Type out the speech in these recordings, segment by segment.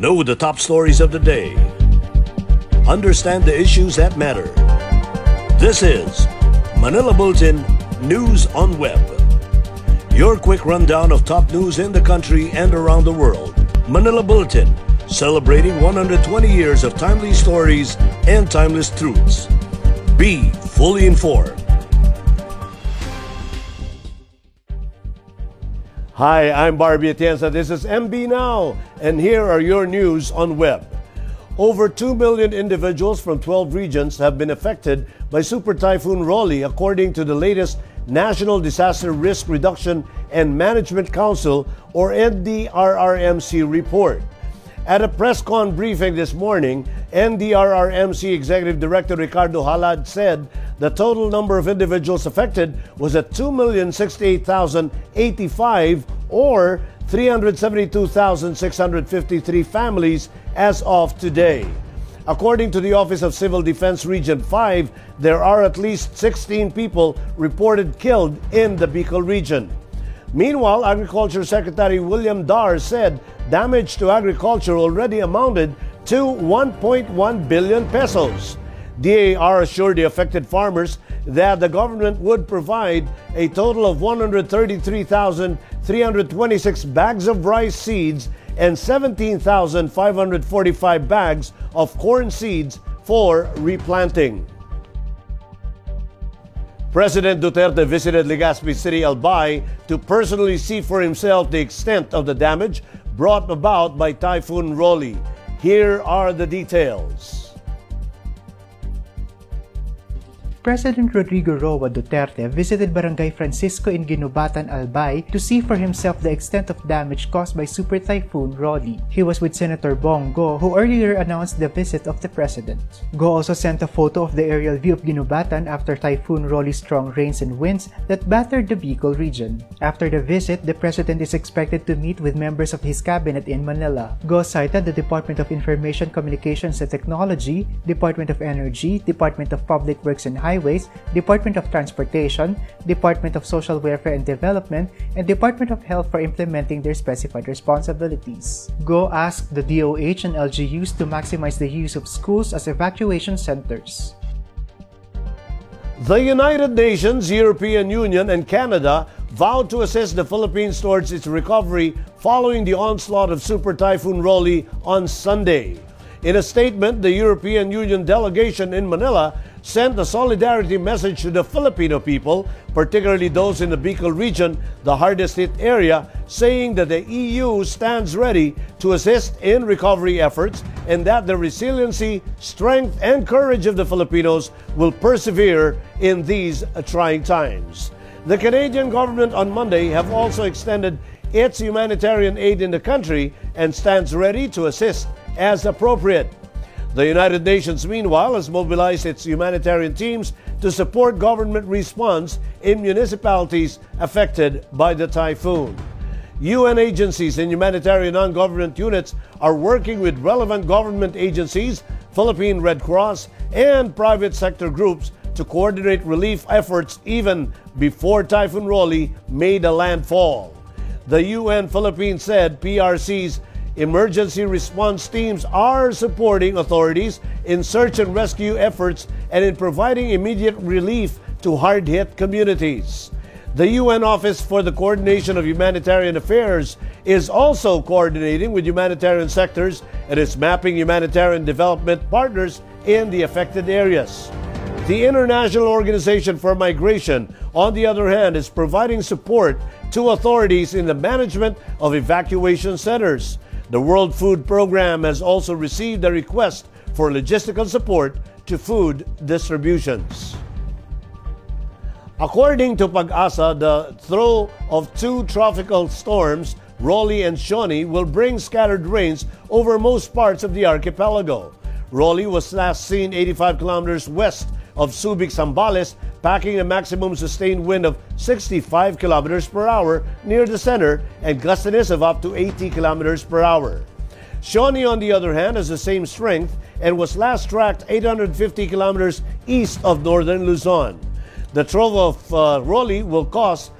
Know the top stories of the day. Understand the issues that matter. This is Manila Bulletin News on Web. Your quick rundown of top news in the country and around the world. Manila Bulletin, celebrating 120 years of timely stories and timeless truths. Be fully informed. Hi, I'm Barbie Atienza. This is MB Now, and here are your news on web. Over 2 million individuals from 12 regions have been affected by Super Typhoon Rolly, according to the latest National Disaster Risk Reduction and Management Council, or NDRRMC, report. At a press con briefing this morning, NDRRMC Executive Director Ricardo Halad said the total number of individuals affected was at 2,068,085, or 372,653 families as of today. According to the Office of Civil Defense Region 5, there are at least 16 people reported killed in the Bicol region. Meanwhile, Agriculture Secretary William Dar said damage to agriculture already amounted to 1.1 billion pesos. DAR assured the affected farmers that the government would provide a total of 133,326 bags of rice seeds and 17,545 bags of corn seeds for replanting. President Duterte visited Legazpi City, Albay, to personally see for himself the extent of the damage brought about by Typhoon Rolly. Here are the details. President Rodrigo Roa Duterte visited Barangay Francisco in Guinobatan, Albay, to see for himself the extent of damage caused by Super Typhoon Rolly. He was with Senator Bong Go, who earlier announced the visit of the president. Go also sent a photo of the aerial view of Guinobatan after Typhoon Rolly's strong rains and winds that battered the Bicol region. After the visit, the president is expected to meet with members of his cabinet in Manila. Go cited the Department of Information, Communications and Technology, Department of Energy, Department of Public Works and Highways, Department of Transportation, Department of Social Welfare and Development, and Department of Health for implementing their specified responsibilities. Go asked the DOH and LGUs to maximize the use of schools as evacuation centers. The United Nations, European Union, and Canada vowed to assist the Philippines towards its recovery following the onslaught of Super Typhoon Rolly on Sunday. In a statement, the European Union delegation in Manila sent a solidarity message to the Filipino people, particularly those in the Bicol region, the hardest hit area, saying that the EU stands ready to assist in recovery efforts and that the resiliency, strength, and courage of the Filipinos will persevere in these trying times. The Canadian government on Monday have also extended its humanitarian aid in the country and stands ready to assist as appropriate. The United Nations, meanwhile, has mobilized its humanitarian teams to support government response in municipalities affected by the typhoon. UN agencies and humanitarian non-government units are working with relevant government agencies, Philippine Red Cross, and private sector groups to coordinate relief efforts even before Typhoon Rolly made a landfall. The UN Philippines said PRC's emergency response teams are supporting authorities in search and rescue efforts and in providing immediate relief to hard-hit communities. The UN Office for the Coordination of Humanitarian Affairs is also coordinating with humanitarian sectors and is mapping humanitarian development partners in the affected areas. The International Organization for Migration, on the other hand, is providing support to authorities in the management of evacuation centers. The World Food Program has also received a request for logistical support to food distributions. According to Pagasa, the throw of two tropical storms, Rolly and Shawnee, will bring scattered rains over most parts of the archipelago. Rolly was last seen 85 kilometers west of Subic, Zambales, packing a maximum sustained wind of 65 kilometers per hour near the center and gustiness of up to 80 kilometers per hour. Shawnee, on the other hand, has the same strength and was last tracked 850 kilometers east of northern Luzon. The trove of Rolly will cause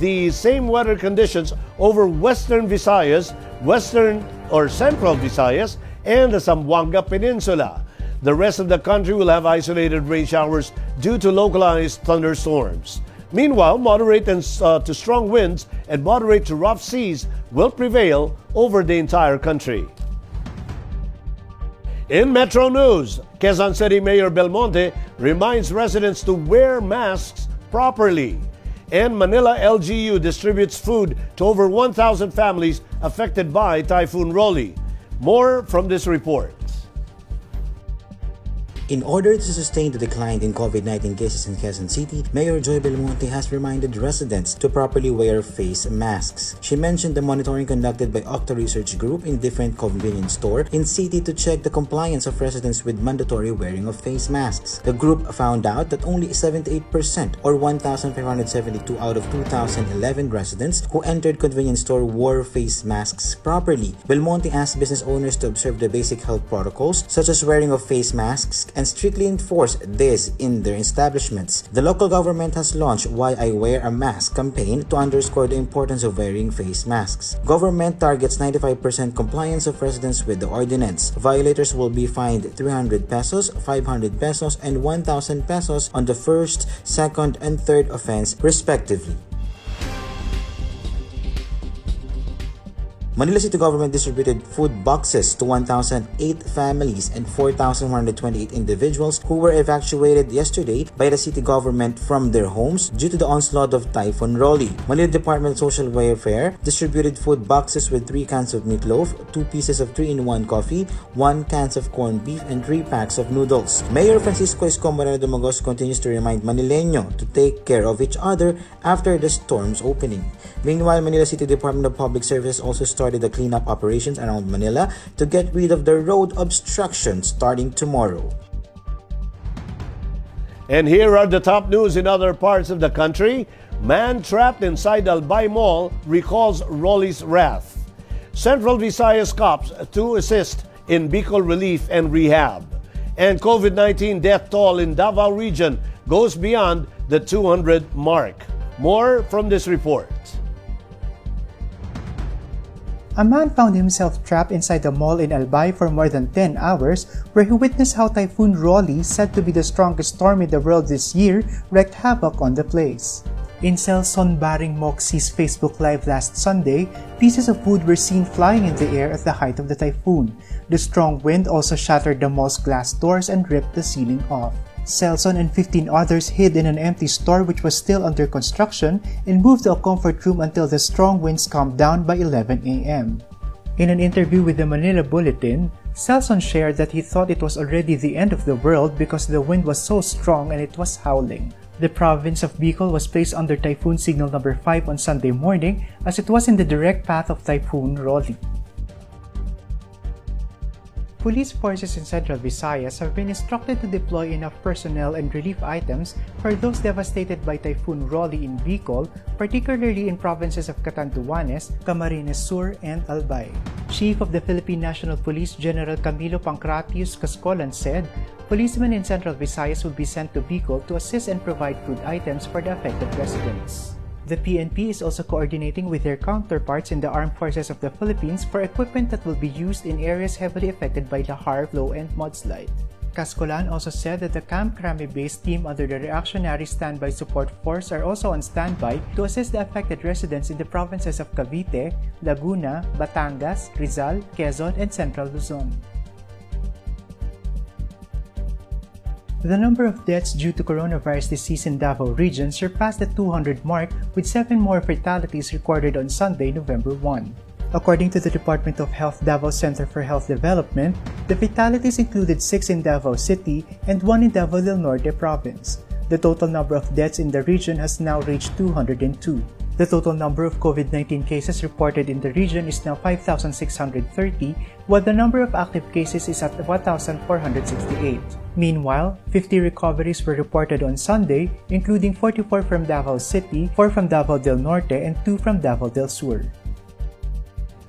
the same weather conditions over western Visayas, western or Central Visayas and the Zamboanga Peninsula. The rest of the country will have isolated rain showers due to localized thunderstorms. Meanwhile, moderate to strong winds and moderate to rough seas will prevail over the entire country. In Metro News, Quezon City Mayor Belmonte reminds residents to wear masks properly. And Manila LGU distributes food to over 1,000 families affected by Typhoon Rolly. More from this report. In order to sustain the decline in COVID-19 cases in Quezon City, Mayor Joy Belmonte has reminded residents to properly wear face masks. She mentioned the monitoring conducted by Octa Research Group in different convenience stores in city to check the compliance of residents with mandatory wearing of face masks. The group found out that only 78% or 1,572 out of 2,011 residents who entered convenience store wore face masks properly. Belmonte asked business owners to observe the basic health protocols such as wearing of face masks and strictly enforce this in their establishments. The local government has launched Why I Wear a Mask campaign to underscore the importance of wearing face masks. Government targets 95% compliance of residents with the ordinance. Violators will be fined 300 pesos, 500 pesos, and 1,000 pesos on the first, second, and third offense, respectively. Manila City Government distributed food boxes to 1,008 families and 4,128 individuals who were evacuated yesterday by the city government from their homes due to the onslaught of Typhoon Rolly. Manila Department of Social Welfare distributed food boxes with 3 cans of meatloaf, 2 pieces of 3-in-1 coffee, 1 cans of corned beef, and 3 packs of noodles. Mayor Francisco Escobar de Magos continues to remind Manileño to take care of each other after the storm's opening. Meanwhile, Manila City Department of Public Services also started the cleanup operations around Manila to get rid of the road obstruction starting tomorrow. And here are the top news in other parts of the country. Man trapped inside Albay Mall recalls Rolly's wrath. Central Visayas cops to assist in Bicol relief and rehab. And COVID-19 death toll in Davao region goes beyond the 200 mark. More from this report. A man found himself trapped inside a mall in Albay for more than 10 hours, where he witnessed how Typhoon Rolly, said to be the strongest storm in the world this year, wreaked havoc on the place. In Celson Baring Moxie's Facebook Live last Sunday, pieces of wood were seen flying in the air at the height of the typhoon. The strong wind also shattered the mall's glass doors and ripped the ceiling off. Celson and 15 others hid in an empty store which was still under construction and moved to a comfort room until the strong winds calmed down by 11 a.m. In an interview with the Manila Bulletin, Celson shared that he thought it was already the end of the world because the wind was so strong and it was howling. The province of Bicol was placed under Typhoon Signal No. 5 on Sunday morning as it was in the direct path of Typhoon Rolly. Police forces in Central Visayas have been instructed to deploy enough personnel and relief items for those devastated by Typhoon Rolly in Bicol, particularly in provinces of Catanduanes, Camarines Sur, and Albay. Chief of the Philippine National Police General Camilo Pancratius Cascolan said, policemen in Central Visayas will be sent to Bicol to assist and provide food items for the affected residents. The PNP is also coordinating with their counterparts in the Armed Forces of the Philippines for equipment that will be used in areas heavily affected by Lahar flow and mudslide. Cascolan also said that the Camp Crame-based team under the Reactionary Standby Support Force are also on standby to assist the affected residents in the provinces of Cavite, Laguna, Batangas, Rizal, Quezon, and Central Luzon. The number of deaths due to coronavirus disease in Davao region surpassed the 200 mark with 7 more fatalities recorded on Sunday, November 1. According to the Department of Health Davao Center for Health Development, the fatalities included 6 in Davao City and 1 in Davao del Norte province. The total number of deaths in the region has now reached 202. The total number of COVID-19 cases reported in the region is now 5,630, while the number of active cases is at 1,468. Meanwhile, 50 recoveries were reported on Sunday, including 44 from Davao City, 4 from Davao del Norte, and 2 from Davao del Sur.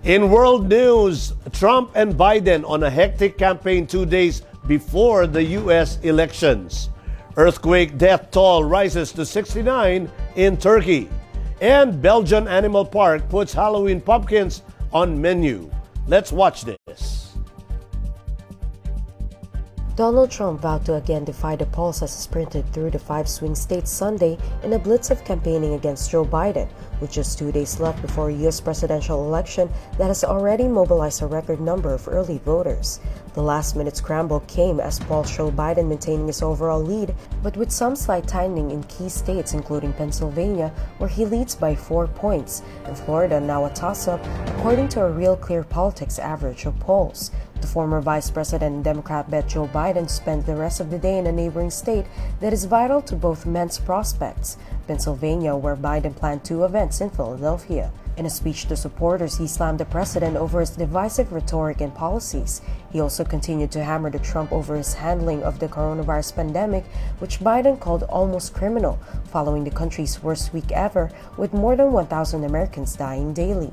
In world news, Trump and Biden on a hectic campaign 2 days before the U.S. elections. Earthquake death toll rises to 69 in Turkey. And Belgian Animal Park puts Halloween pumpkins on menu. Let's watch this. Donald Trump vowed to again defy the polls as he sprinted through the 5 swing states Sunday in a blitz of campaigning against Joe Biden, with just 2 days left before a U.S. presidential election that has already mobilized a record number of early voters. The last-minute scramble came as polls showed Biden maintaining his overall lead, but with some slight tightening in key states including Pennsylvania, where he leads by 4 points, and Florida now a toss-up, according to a Real Clear Politics average of polls. The former Vice President and Democrat bet Joe Biden spent the rest of the day in a neighboring state that is vital to both men's prospects, Pennsylvania, where Biden planned 2 events in Philadelphia. In a speech to supporters, he slammed the president over his divisive rhetoric and policies. He also continued to hammer the Trump over his handling of the coronavirus pandemic, which Biden called almost criminal, following the country's worst week ever, with more than 1,000 Americans dying daily.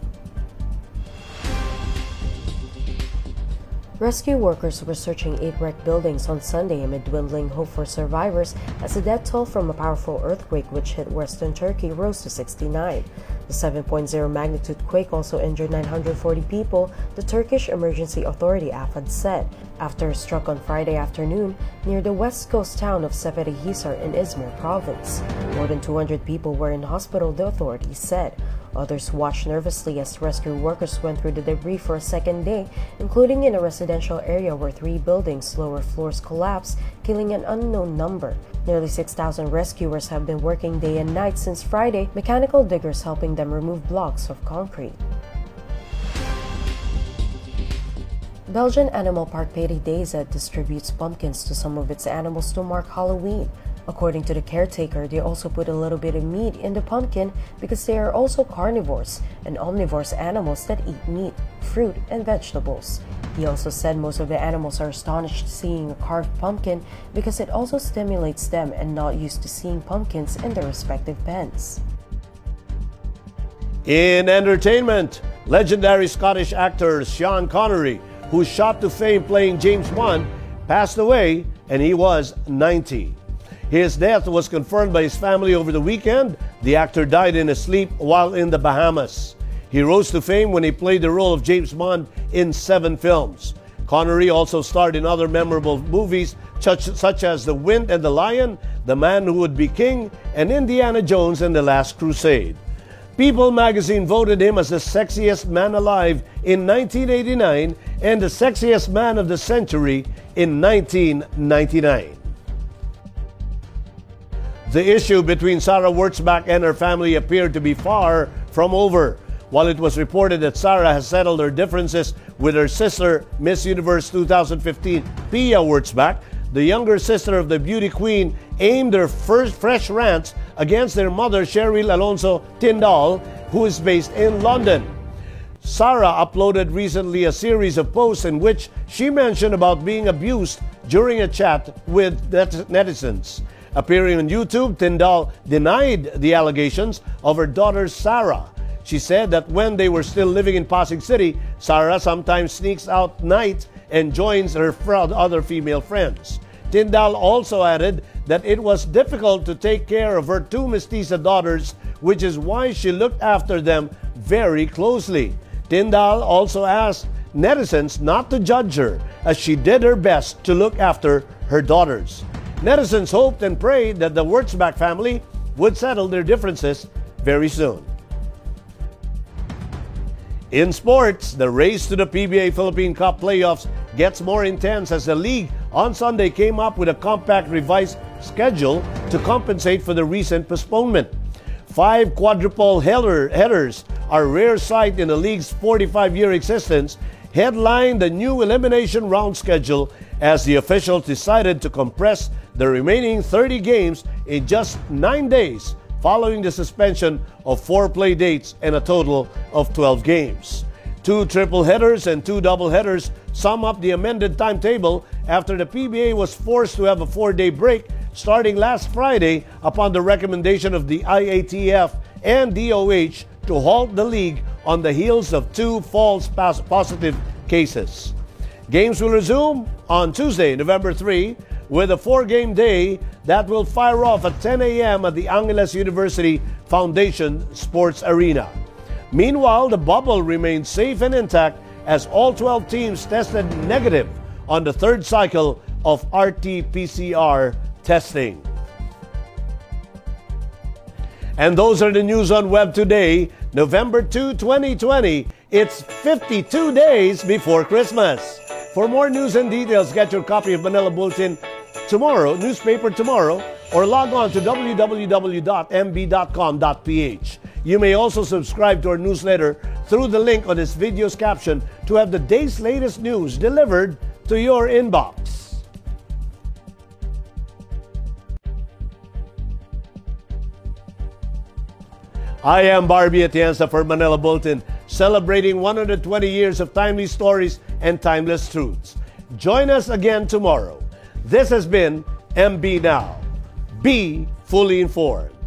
Rescue workers were searching 8 wrecked buildings on Sunday amid dwindling hope for survivors as the death toll from a powerful earthquake which hit western Turkey rose to 69. The 7.0 magnitude quake also injured 940 people, the Turkish Emergency Authority AFAD said, after it struck on Friday afternoon near the west coast town of Seferihisar in Izmir province. More than 200 people were in hospital, the authorities said. Others watched nervously as rescue workers went through the debris for a second day, including in a residential area where 3 buildings' lower floors collapsed, killing an unknown number. Nearly 6,000 rescuers have been working day and night since Friday, mechanical diggers helping them remove blocks of concrete. Belgian animal park Paradijsa distributes pumpkins to some of its animals to mark Halloween. According to the caretaker, they also put a little bit of meat in the pumpkin because they are also carnivores and omnivores animals that eat meat, fruit, and vegetables. He also said most of the animals are astonished seeing a carved pumpkin because it also stimulates them and not used to seeing pumpkins in their respective pens. In entertainment, legendary Scottish actor Sean Connery, who shot to fame playing James Bond, passed away and he was 90. His death was confirmed by his family over the weekend. The actor died in his sleep while in the Bahamas. He rose to fame when he played the role of James Bond in 7 films. Connery also starred in other memorable movies such as The Wind and the Lion, The Man Who Would Be King, and Indiana Jones and the Last Crusade. People magazine voted him as the sexiest man alive in 1989 and the sexiest man of the century in 1999. The issue between Sarah Wurzbach and her family appeared to be far from over. While it was reported that Sarah has settled her differences with her sister, Miss Universe 2015, Pia Wurzbach, the younger sister of the beauty queen aimed her first fresh rants against their mother, Cheryl Alonso Tindall, who is based in London. Sarah uploaded recently a series of posts in which she mentioned about being abused during a chat with netizens. Appearing on YouTube, Tindall denied the allegations of her daughter Sarah. She said that when they were still living in Pasig City, Sarah sometimes sneaks out at night and joins her other female friends. Tindall also added that it was difficult to take care of her 2 mestiza daughters, which is why she looked after them very closely. Tindall also asked netizens not to judge her, as she did her best to look after her daughters. Netizens hoped and prayed that the Wurzbach family would settle their differences very soon. In sports, the race to the PBA Philippine Cup playoffs gets more intense as the league on Sunday came up with a compact revised schedule to compensate for the recent postponement. 5 quadruple headers, a rare sight in the league's 45-year existence, headlined the new elimination round schedule as the officials decided to compress the remaining 30 games in just 9 days following the suspension of 4 play dates and a total of 12 games. 2 triple headers and 2 double headers sum up the amended timetable after the PBA was forced to have a 4-day break starting last Friday upon the recommendation of the IATF and DOH to halt the league on the heels of 2 false positive cases. Games will resume on Tuesday, November 3, with a 4-game day that will fire off at 10 a.m. at the Angeles University Foundation Sports Arena. Meanwhile, the bubble remains safe and intact as all 12 teams tested negative on the third cycle of RT-PCR testing. And those are the news on Web Today, November 2, 2020. It's 52 days before Christmas. For more news and details, get your copy of Manila Bulletin tomorrow, newspaper tomorrow, or log on to www.mb.com.ph. You may also subscribe to our newsletter through the link on this video's caption to have the day's latest news delivered to your inbox. I am Barbie Atienza for Manila Bulletin, celebrating 120 years of timely stories and timeless truths. Join us again tomorrow. This has been MB Now. Be fully informed.